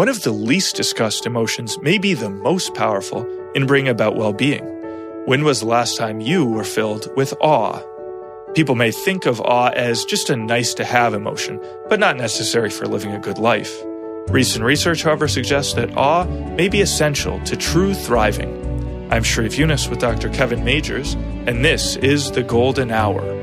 One of the least discussed emotions may be the most powerful in bringing about well-being. When was the last time you were filled with awe? People may think of awe as just a nice-to-have emotion, but not necessary for living a good life. Recent research, however, suggests that awe may be essential to true thriving. I'm Sharif Yunus with Dr. Kevin Majors, and this is The Golden Hour.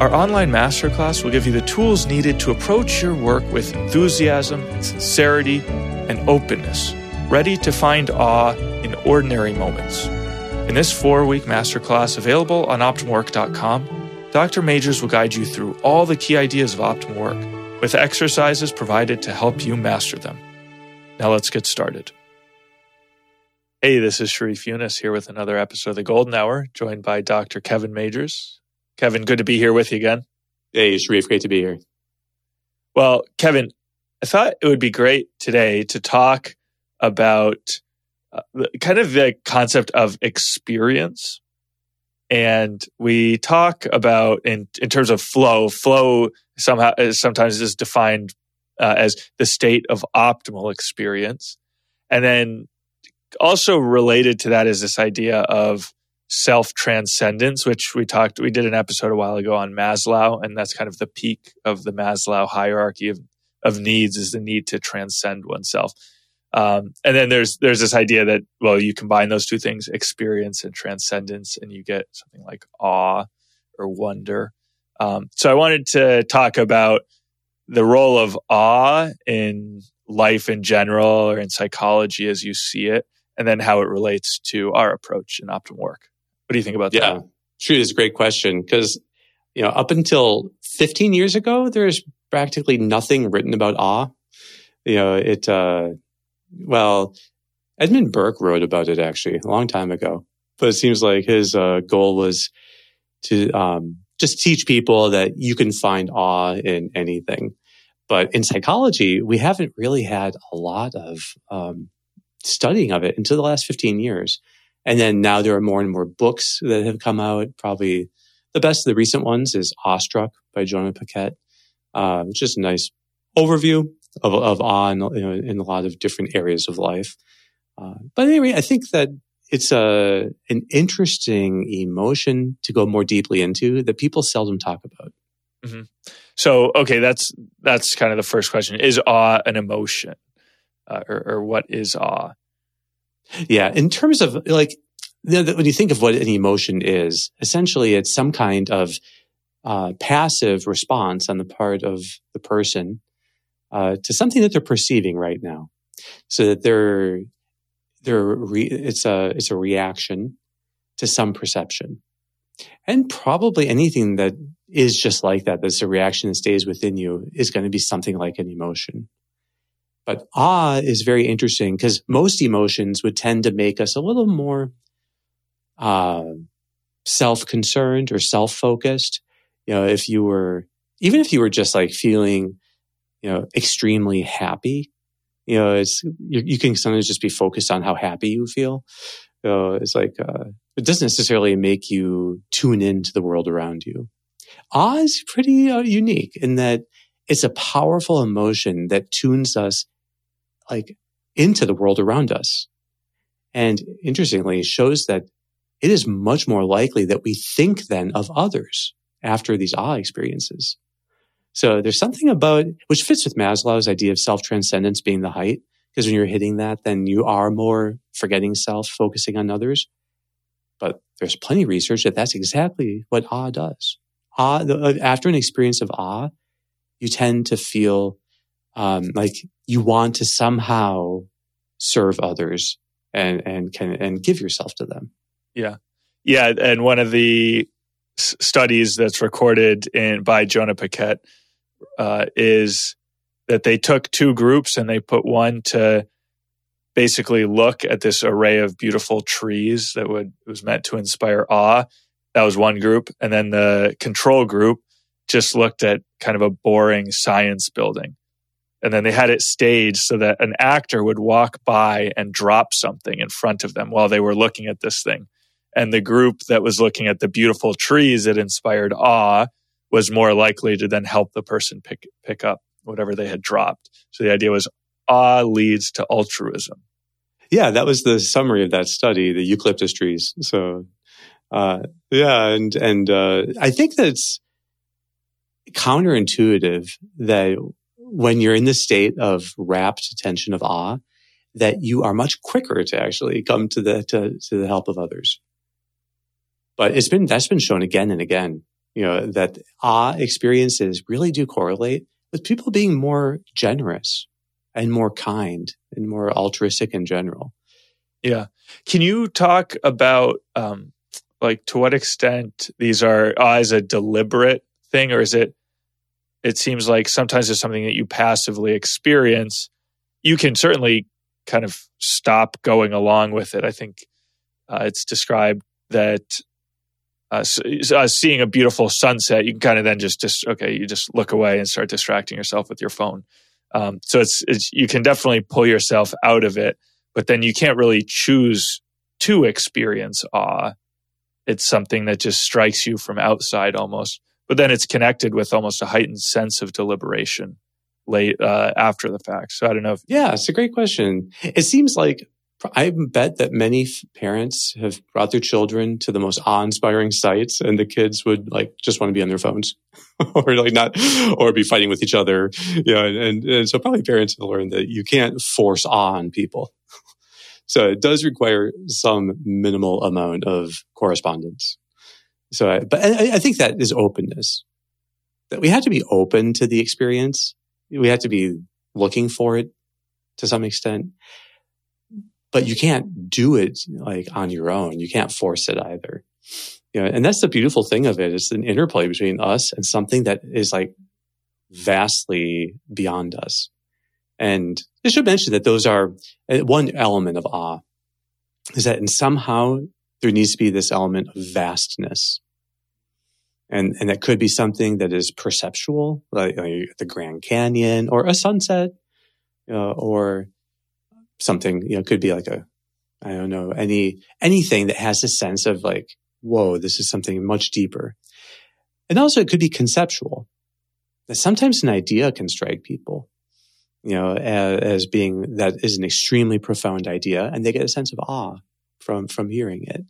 Our online masterclass will give you the tools needed to approach your work with enthusiasm, sincerity, and openness, ready to find awe in ordinary moments. In this 4-week masterclass available on OptimalWork.com, Dr. Majors will guide you through all the key ideas of optimal work, with exercises provided to help you master them. Now let's get started. Hey, this is Sharif Yunus here with another episode of The Golden Hour, joined by Dr. Kevin Majors. Kevin, good to be here with you again. Hey, Sharif, great to be here. Well, Kevin, I thought it would be great today to talk about kind of the concept of experience. And we talk about, in terms of flow somehow sometimes is defined as the state of optimal experience. And then also related to that is this idea of self-transcendence, which we did an episode a while ago on Maslow, and that's kind of the peak of the Maslow hierarchy of needs, is the need to transcend oneself. And then there's this idea that, well, you combine those two things, experience and transcendence, and you get something like awe or wonder. So I wanted to talk about the role of awe in life in general or in psychology as you see it, and then how it relates to our approach in optimal work. What do you think about that? Yeah, sure, it's a great question because, up until 15 years ago, there's practically nothing written about awe. Well, Edmund Burke wrote about it actually a long time ago, but it seems like his goal was to just teach people that you can find awe in anything. But in psychology, we haven't really had a lot of studying of it until the last 15 years. And then now there are more and more books that have come out. Probably the best of the recent ones is Awestruck by Jonah Paquette, which is a nice overview of awe in a lot of different areas of life. But anyway, I think that it's an interesting emotion to go more deeply into that people seldom talk about. Mm-hmm. So, okay, that's kind of the first question. Is awe an emotion? Or what is awe? Yeah, in terms of when you think of what an emotion is, essentially it's some kind of passive response on the part of the person to something that they're perceiving right now, so that it's a reaction to some perception, and probably anything that is just like that. That's a reaction that stays within you is going to be something like an emotion. But awe is very interesting because most emotions would tend to make us a little more self-concerned or self-focused. Even if you were just like feeling, extremely happy. You can sometimes just be focused on how happy you feel. It doesn't necessarily make you tune into the world around you. Awe is pretty unique in that it's a powerful emotion that tunes us into the world around us. And interestingly, shows that it is much more likely that we think then of others after these awe experiences. So there's something about, which fits with Maslow's idea of self-transcendence being the height, because when you're hitting that, then you are more forgetting self, focusing on others. But there's plenty of research that that's exactly what awe does. After an experience of awe, you tend to feel like you want to somehow serve others and give yourself to them. Yeah. Yeah, and one of the studies that's recorded by Jonah Paquette is that they took two groups and they put one to basically look at this array of beautiful trees that was meant to inspire awe. That was one group. And then the control group just looked at kind of a boring science building. And then they had it staged so that an actor would walk by and drop something in front of them while they were looking at this thing. And the group that was looking at the beautiful trees that inspired awe was more likely to then help the person pick up whatever they had dropped. So the idea was awe leads to altruism. Yeah, that was the summary of that study, the eucalyptus trees. So, I think that's counterintuitive that when you're in the state of rapt attention of awe, that you are much quicker to actually come to the help of others. But that's been shown again and again, that awe experiences really do correlate with people being more generous and more kind and more altruistic in general. Yeah. Can you talk about to what extent awe is a deliberate thing, or is it seems like sometimes it's something that you passively experience. You can certainly kind of stop going along with it. I think it's described that seeing a beautiful sunset, you can kind of then just look away and start distracting yourself with your phone. So it's you can definitely pull yourself out of it, but then you can't really choose to experience awe. It's something that just strikes you from outside almost, but then it's connected with almost a heightened sense of deliberation late after the fact. So I don't know if... Yeah, it's a great question. It seems like I bet that many parents have brought their children to the most awe-inspiring sites, and the kids would just want to be on their phones or be fighting with each other. And so probably parents have learned that you can't force awe on people. So it does require some minimal amount of correspondence. So, I think that is openness. That we have to be open to the experience. We have to be looking for it to some extent. But you can't do it on your own. You can't force it either. And that's the beautiful thing of it. It's an interplay between us and something that is vastly beyond us. And I should mention that those are one element of awe is that somehow there needs to be this element of vastness. And that could be something that is perceptual, like the Grand Canyon or a sunset or something, could be anything that has a sense of whoa, this is something much deeper. And also it could be conceptual, that sometimes an idea can strike people, as being that is an extremely profound idea, and they get a sense of awe from hearing it.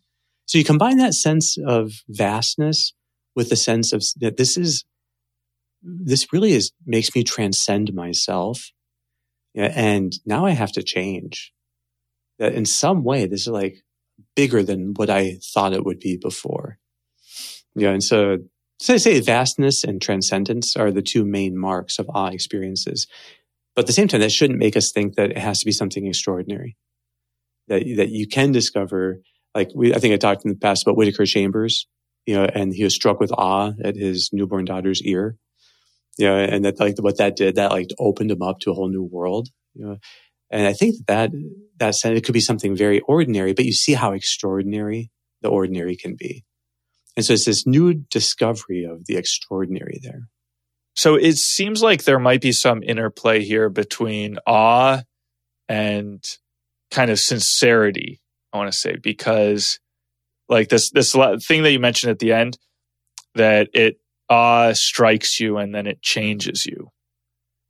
So you combine that sense of vastness with the sense of that this really makes me transcend myself. And now I have to change. That in some way, this is bigger than what I thought it would be before. And so I say vastness and transcendence are the two main marks of awe experiences. But at the same time, that shouldn't make us think that it has to be something extraordinary. That you can discover, I think I talked in the past about Whitaker Chambers, and he was struck with awe at his newborn daughter's ear. And that what that did, that opened him up to a whole new world. And I think that said, it could be something very ordinary, but you see how extraordinary the ordinary can be. And so it's this new discovery of the extraordinary there. So it seems like there might be some interplay here between awe and kind of sincerity, I want to say, because this thing that you mentioned at the end, that awe strikes you and then it changes you.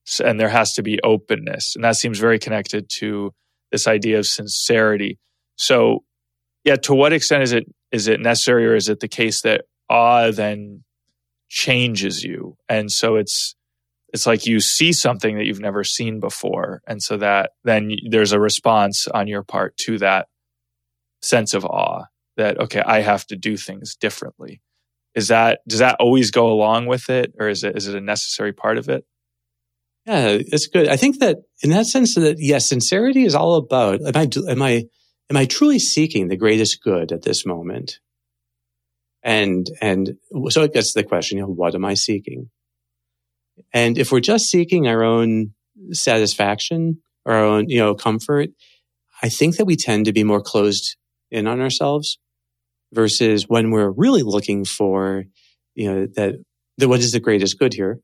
So, and there has to be openness. And that seems very connected to this idea of sincerity. So yeah, to what extent is it necessary, or is it the case that awe then changes you? And so it's you see something that you've never seen before. And so that then there's a response on your part to that sense of awe that, okay, I have to do things differently. Does that always go along with it, or is it a necessary part of it? Yeah, that's good. I think that in that sense that, yes, sincerity is all about, am I truly seeking the greatest good at this moment? And so it gets to the question, what am I seeking? And if we're just seeking our own satisfaction, our own, comfort, I think that we tend to be more closed in on ourselves. Versus when we're really looking for, that what is the greatest good here?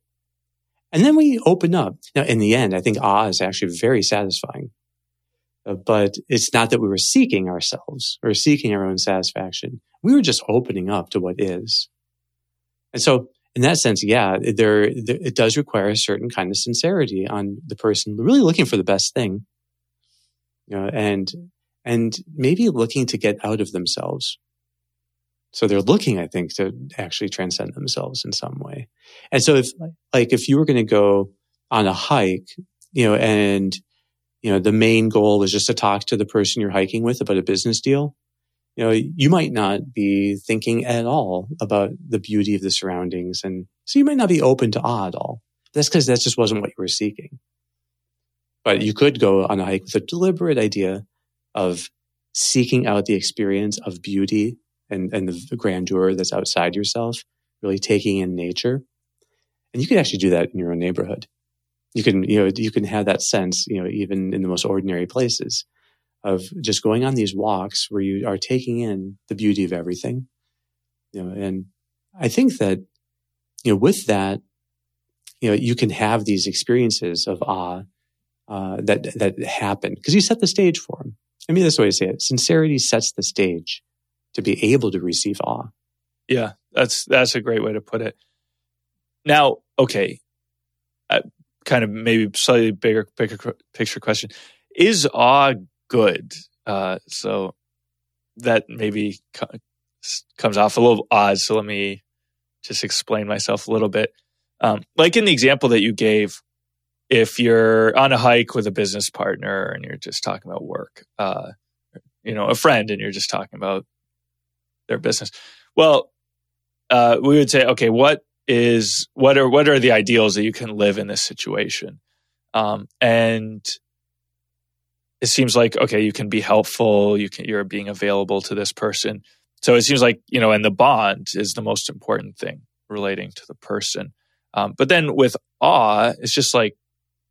And then we open up. Now, in the end, I think awe is actually very satisfying. But it's not that we were seeking ourselves or seeking our own satisfaction. We were just opening up to what is. And so in that sense, yeah, it does require a certain kind of sincerity on the person really looking for the best thing, you know, and maybe looking to get out of themselves. So they're looking, I think, to actually transcend themselves in some way. And so if you were going to go on a hike, you know, and, you know, the main goal is just to talk to the person you're hiking with about a business deal, you know, you might not be thinking at all about the beauty of the surroundings. And so you might not be open to awe at all. That's because that just wasn't what you were seeking. But you could go on a hike with a deliberate idea of seeking out the experience of beauty and the grandeur that's outside yourself, really taking in nature. And you can actually do that in your own neighborhood. You can have that sense, you know, even in the most ordinary places, of just going on these walks where you are taking in the beauty of everything, you know. And I think that, you know, with that, you know, you can have these experiences of awe that happen because you set the stage for them. I mean, that's the way to say it. Sincerity sets the stage to be able to receive awe. Yeah, that's a great way to put it. Now, okay, kind of maybe slightly bigger picture question. Is awe good? So that maybe comes off a little odd. So let me just explain myself a little bit. Like in the example that you gave, if you're on a hike with a business partner and you're just talking about work, you know, a friend, and you're just talking about their business. Well, we would say, okay, what are the ideals that you can live in this situation? And it seems like, okay, you can be helpful. You're being available to this person. So it seems like, you know, and the bond is the most important thing relating to the person. But then with awe, it's just like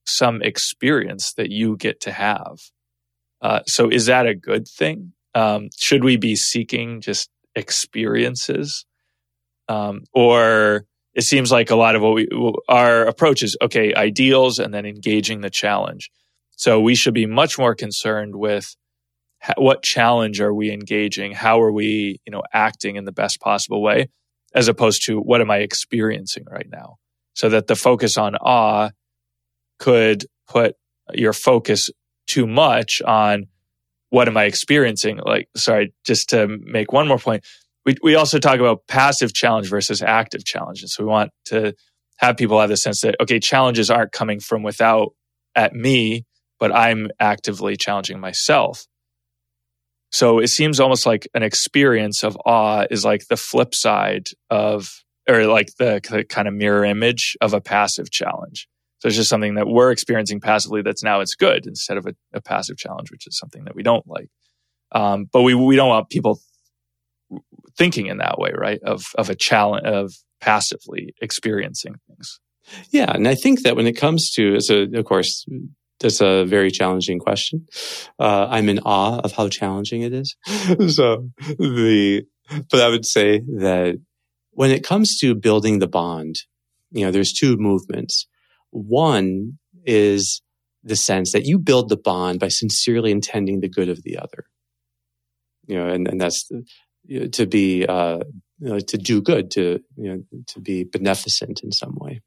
some experience that you get to have. So is that a good thing? Should we be seeking just experiences? Or it seems like a lot of our approach is, okay, ideals and then engaging the challenge. So we should be much more concerned with what challenge are we engaging? How are we, you know, acting in the best possible way, as opposed to what am I experiencing right now? So that the focus on awe could put your focus too much on what am I experiencing? Just to make one more point, we also talk about passive challenge versus active challenge. And so we want to have people have the sense that, okay, challenges aren't coming from without at me, but I'm actively challenging myself. So it seems almost like an experience of awe is like the flip side of, or like the kind of mirror image of a passive challenge. So it's just something that we're experiencing passively that's now it's good instead of a passive challenge, which is something that we don't like. But we don't want people thinking in that way, right? Of a challenge, of passively experiencing things. Yeah. And I think that when it comes to, of course, that's a very challenging question. I'm in awe of how challenging it is. But I would say that when it comes to building the bond, you know, there's two movements. One is the sense that you build the bond by sincerely intending the good of the other, you know, and that's to be, to do good, to, you know, to be beneficent in some way.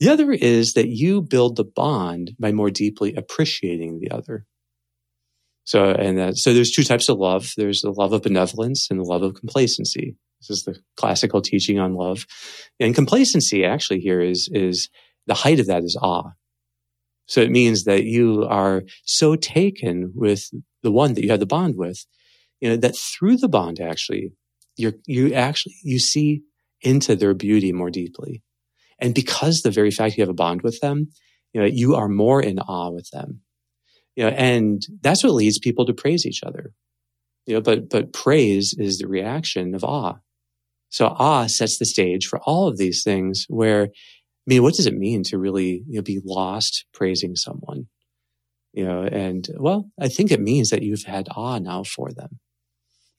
The other is that you build the bond by more deeply appreciating the other. So there's two types of love. There's the love of benevolence and the love of complacency. This is the classical teaching on love. And complacency actually here is the height of that is awe. So it means that you are so taken with the one that you have the bond with, you know, that through the bond, actually, you see into their beauty more deeply. And because the very fact you have a bond with them, you know, you are more in awe with them, you know, and that's what leads people to praise each other, you know, but praise is the reaction of awe. So awe sets the stage for all of these things where, I mean, what does it mean to really, you know, be lost praising someone? You know, and well, I think it means that you've had awe now for them.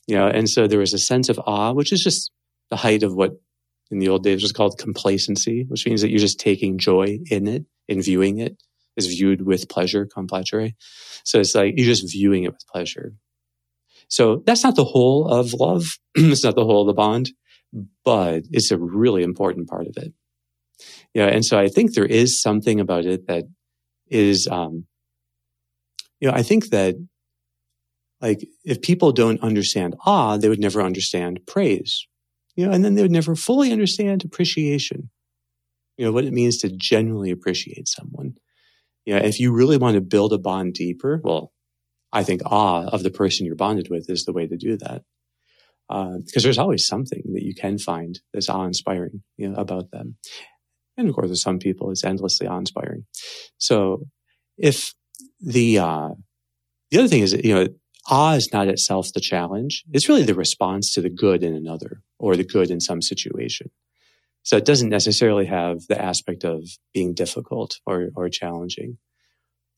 You know, and so there was a sense of awe, which is just the height of what in the old days was called complacency, which means that you're just taking joy in it, in viewing it, is viewed with pleasure, complexity. So it's like you're just viewing it with pleasure. So that's not the whole of love. It's not the whole of the bond, but it's a really important part of it. Yeah. And so I think there is something about it that is, I think that like if people don't understand awe, they would never understand praise, and then they would never fully understand appreciation, what it means to genuinely appreciate someone. If you really want to build a bond deeper, well, I think awe of the person you're bonded with is the way to do that. Because there's always something that you can find that's awe-inspiring, about them. And of course, with some people, it's endlessly awe-inspiring. So if the other thing is, awe is not itself the challenge. It's really the response to the good in another or the good in some situation. So it doesn't necessarily have the aspect of being difficult or challenging.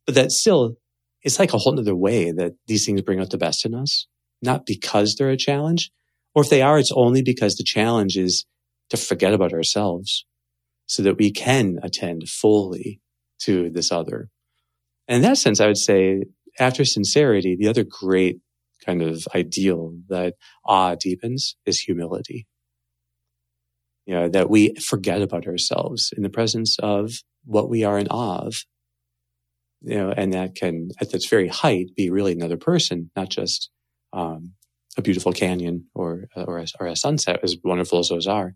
But that's still, it's like a whole other way that these things bring out the best in us. Not because they're a challenge, or if they are, it's only because the challenge is to forget about ourselves so that we can attend fully to this other. And in that sense, I would say after sincerity, the other great kind of ideal that awe deepens is humility. That we forget about ourselves in the presence of what we are in awe of, and that can, at its very height, be really another person, not just a beautiful canyon or a sunset, as wonderful as those are.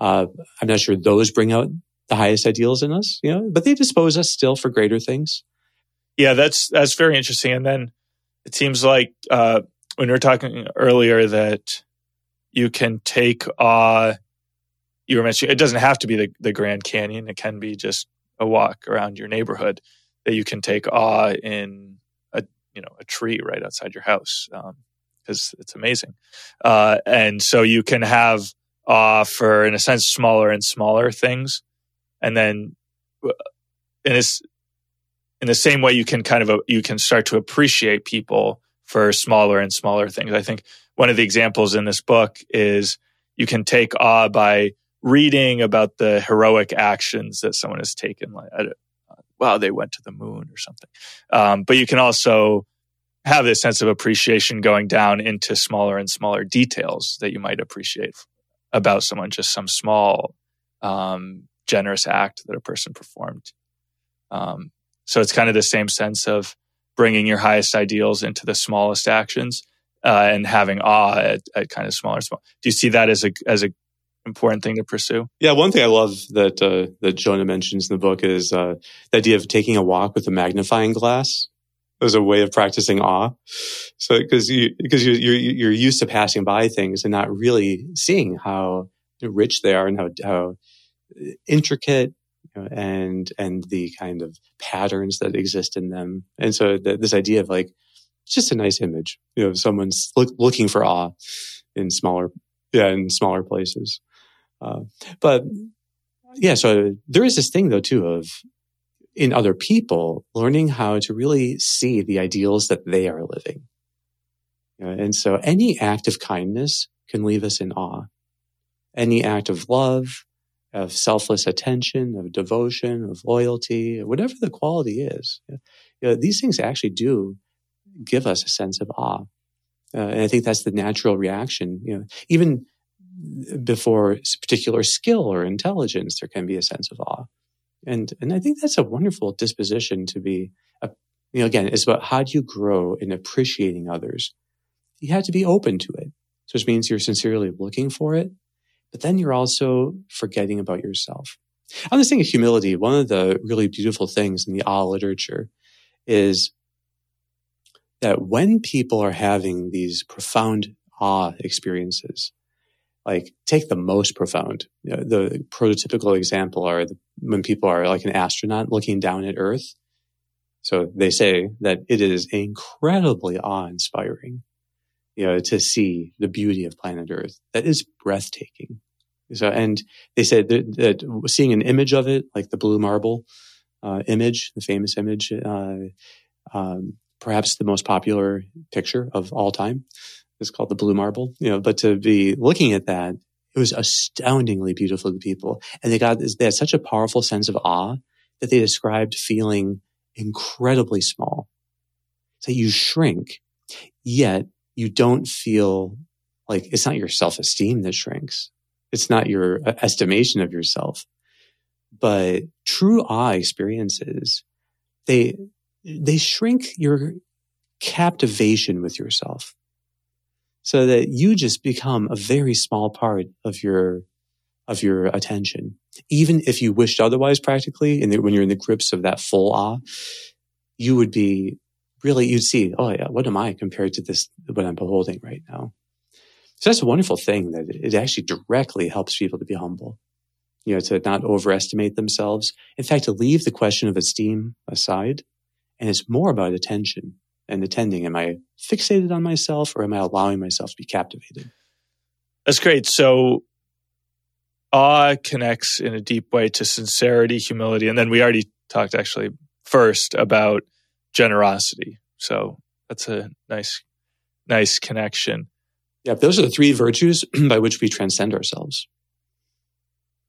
I'm not sure those bring out the highest ideals in us, but they dispose us still for greater things. Yeah, that's very interesting. And then it seems like when you were talking earlier that you can take awe, you were mentioning, it doesn't have to be the Grand Canyon. It can be just a walk around your neighborhood, that you can take awe in a tree right outside your house. Because it's amazing. And so you can have awe for, in a sense, smaller and smaller things. And then in the same way, you can you can start to appreciate people for smaller and smaller things. I think one of the examples in this book is you can take awe by reading about the heroic actions that someone has taken. Like, wow, they went to the moon or something. But you can also have this sense of appreciation going down into smaller and smaller details that you might appreciate about someone, just some small, generous act that a person performed. So it's kind of the same sense of bringing your highest ideals into the smallest actions, and having awe at kind of smaller. Do you see that as a important thing to pursue? Yeah. One thing I love that Jonah mentions in the book is, the idea of taking a walk with a magnifying glass. As a way of practicing awe. So, because you're used to passing by things and not really seeing how rich they are and how intricate and the kind of patterns that exist in them. And so this idea of like, it's just a nice image, someone's looking for awe in smaller places. But yeah, so there is this thing though too of, in other people, learning how to really see the ideals that they are living. And so any act of kindness can leave us in awe. Any act of love, of selfless attention, of devotion, of loyalty, whatever the quality is, these things actually do give us a sense of awe. And I think that's the natural reaction. Even before particular skill or intelligence, there can be a sense of awe. And I think that's a wonderful disposition to be, again, it's about how do you grow in appreciating others? You have to be open to it. So it means you're sincerely looking for it, but then you're also forgetting about yourself. On this thing of humility, one of the really beautiful things in the awe literature is that when people are having these profound awe experiences, like take the most profound. The prototypical example are when people are like an astronaut looking down at Earth. So they say that it is incredibly awe-inspiring, to see the beauty of planet Earth. That is breathtaking. So, and they said that seeing an image of it, like the blue marble image, the famous image, perhaps the most popular picture of all time. It's called the blue marble, but to be looking at that, it was astoundingly beautiful to people. And they had such a powerful sense of awe that they described feeling incredibly small. So you shrink, yet you don't feel like it's not your self-esteem that shrinks. It's not your estimation of yourself. But true awe experiences, they shrink your captivation with yourself so that you just become a very small part of your attention. Even if you wished otherwise practically, and when you're in the grips of that full awe, you would be really, you'd see, oh yeah, what am I compared to this, what I'm beholding right now? So that's a wonderful thing that it actually directly helps people to be humble, you know, to not overestimate themselves. In fact, to leave the question of esteem aside, and it's more about attention and attending. Am I fixated on myself, or am I allowing myself to be captivated? That's great. So awe connects in a deep way to sincerity, humility, and then we already talked actually first about generosity. So that's a nice connection. Yeah, those are the three virtues by which we transcend ourselves.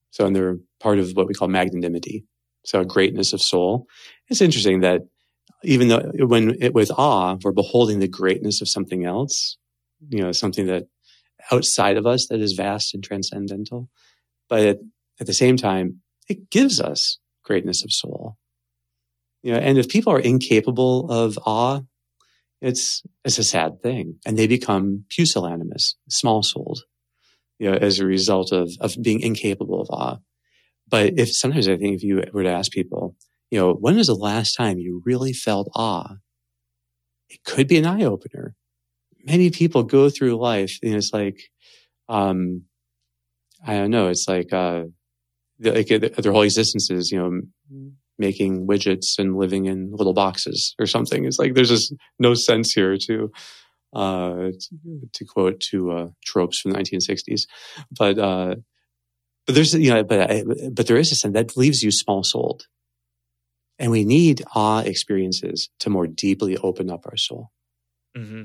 So, and they're part of what we call magnanimity. So, a greatness of soul. It's interesting that even though with awe, we're beholding the greatness of something else, you know, something that outside of us that is vast and transcendental. But at the same time, it gives us greatness of soul. You know, and if people are incapable of awe, it's a sad thing. And they become pusillanimous, small-souled, you know, as a result of being incapable of awe. But if sometimes I think if you were to ask people, you know, when was the last time you really felt awe? It could be an eye-opener. Many people go through life and it's like, I don't know, it's like their whole existence is, you know, making widgets and living in little boxes or something. It's like, there's just no sense here to quote tropes from the 1960s. But there's, you know, but there is a sense that leaves you small-souled. And we need awe experiences to more deeply open up our soul. Mm-hmm.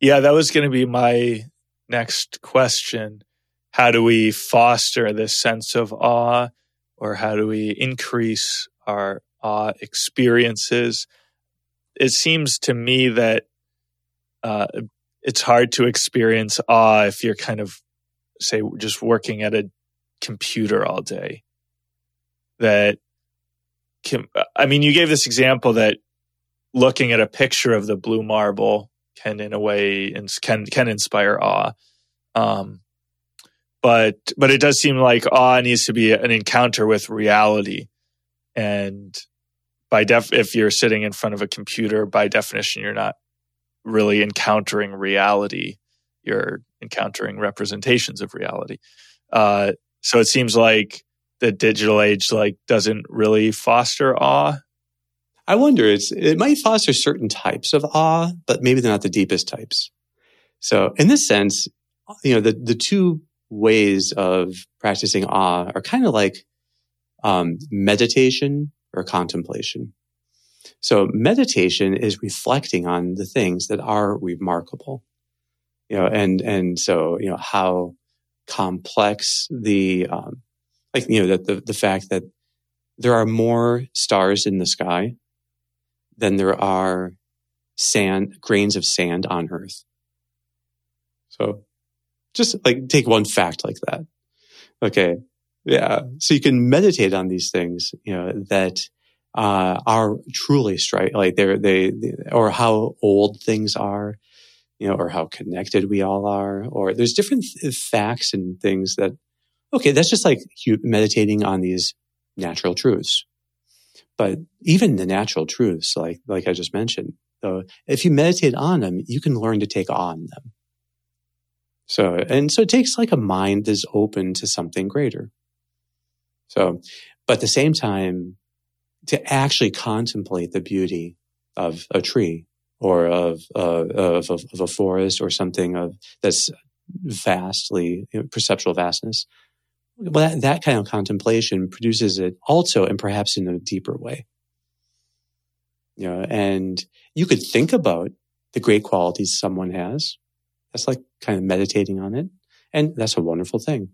Yeah, that was going to be my next question. How do we foster this sense of awe, or how do we increase our awe experiences? It seems to me that it's hard to experience awe if you're kind of, say, just working at a computer all day. You gave this example that looking at a picture of the blue marble can, in a way, can inspire awe. But it does seem like awe needs to be an encounter with reality. And if you're sitting in front of a computer, by definition, you're not really encountering reality. You're encountering representations of reality. So it seems like the digital age doesn't really foster awe. I wonder, it might foster certain types of awe, but maybe they're not the deepest types. So in this sense, you know, the two ways of practicing awe are kind of like meditation or contemplation. So meditation is reflecting on the things that are remarkable, you know, and so, you know, how complex the fact that there are more stars in the sky than there are grains of sand on Earth. So just take one fact like that. Okay. Yeah. So you can meditate on these things, you know, that are truly or how old things are, you know, or how connected we all are, or there's different facts and things that, okay, that's just like meditating on these natural truths. But even the natural truths, like I just mentioned, though, if you meditate on them, you can learn to take on them. So it takes a mind that's open to something greater. So, but at the same time, to actually contemplate the beauty of a tree or of a forest or something that's vastly, you know, perceptual vastness. Well, that kind of contemplation produces it also, and perhaps in a deeper way. You know, and you could think about the great qualities someone has. That's kind of meditating on it. And that's a wonderful thing.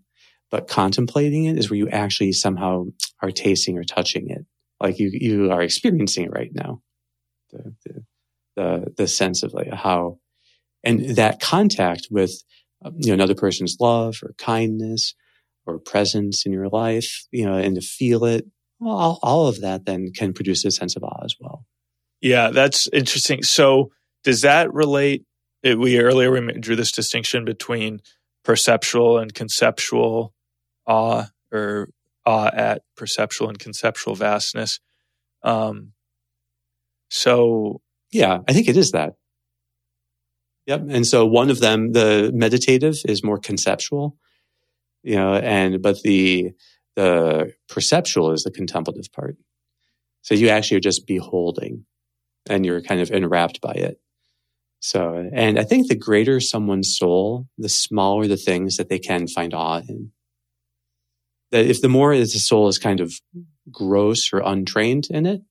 But contemplating it is where you actually somehow are tasting or touching it like you are experiencing it right now. The sense of like how, and that contact with another person's love or kindness or presence in your life, and to feel it, all of that then can produce a sense of awe as well. Yeah, that's interesting. So does that relate? We drew this distinction between perceptual and conceptual awe, or awe at perceptual and conceptual vastness. So yeah, I think it is that. Yep. And so one of them, the meditative, is more conceptual, but the perceptual is the contemplative part. So you actually are just beholding and you're kind of enwrapped by it. So, and I think the greater someone's soul, the smaller the things that they can find awe in. That if the more the soul is kind of gross or untrained in it,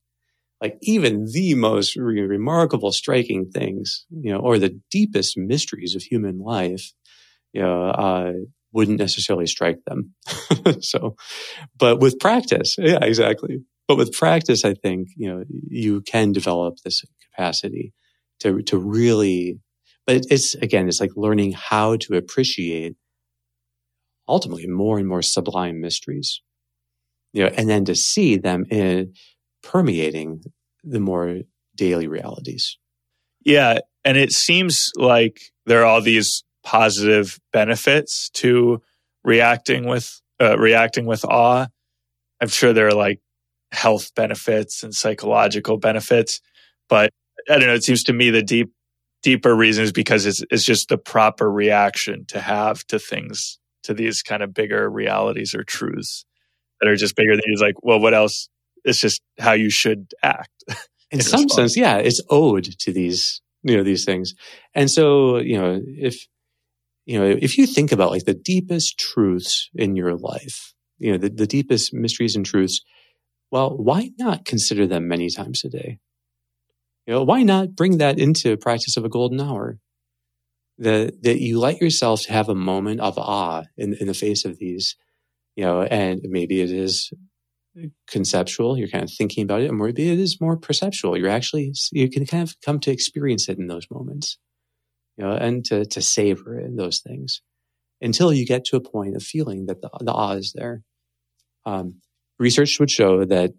like even the most remarkable, striking things, or the deepest mysteries of human life, wouldn't necessarily strike them. So, but with practice, yeah, exactly. But with practice, I think, you can develop this capacity to really, but it's like learning how to appreciate ultimately more and more sublime mysteries, and then to see them in permeating the more daily realities. Yeah. And it seems like there are all these positive benefits to reacting with awe. I'm sure there are like health benefits and psychological benefits, but I don't know. It seems to me the deeper reason is because it's just the proper reaction to have to things, to these kind of bigger realities or truths that are just bigger than you. It's like, well, what else? It's just how you should act. In some sense, yeah, it's owed to these, these things. And so, if you think about like the deepest truths in your life, the deepest mysteries and truths, well, why not consider them many times a day? Why not bring that into practice of a golden hour? That you let yourself have a moment of awe in the face of these, and maybe it is conceptual, you're kind of thinking about it, and maybe it is more perceptual. You can kind of come to experience it in those moments, and to savor it, those things, until you get to a point of feeling that the awe is there. Research would show that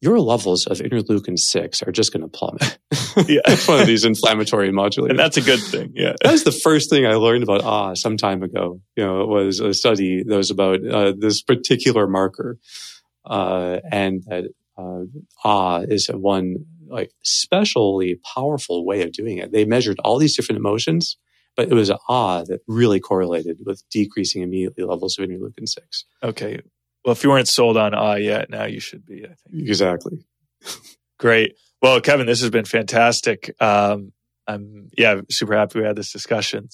your levels of interleukin-6 are just going to plummet. Yeah. It's one of these inflammatory modulators. And that's a good thing. Yeah. That was the first thing I learned about awe some time ago. It was a study that was about this particular marker. And that awe is one like specially powerful way of doing it. They measured all these different emotions, but it was awe that really correlated with decreasing immediately levels of interleukin-6. Okay. Well, if you weren't sold on awe yet, now you should be, I think. Exactly. Great. Well, Kevin, this has been fantastic. I'm super happy we had this discussion.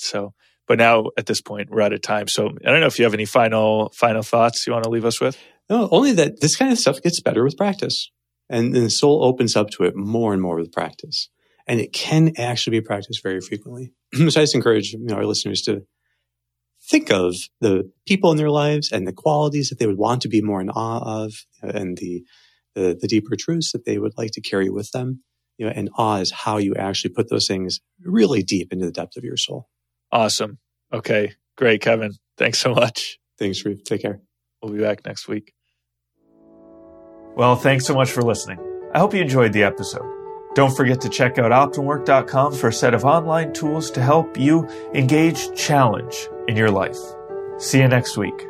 But now at this point, we're out of time. So I don't know if you have any final thoughts you want to leave us with. No, only that this kind of stuff gets better with practice. And the soul opens up to it more and more with practice. And it can actually be practiced very frequently. So I just encourage our listeners to think of the people in their lives and the qualities that they would want to be more in awe of, and the deeper truths that they would like to carry with them. And awe is how you actually put those things really deep into the depth of your soul. Awesome. Okay. Great, Kevin. Thanks so much. Thanks, Sharif. Take care. We'll be back next week. Well, thanks so much for listening. I hope you enjoyed the episode. Don't forget to check out OptimalWork.com for a set of online tools to help you engage challenge in your life. See you next week.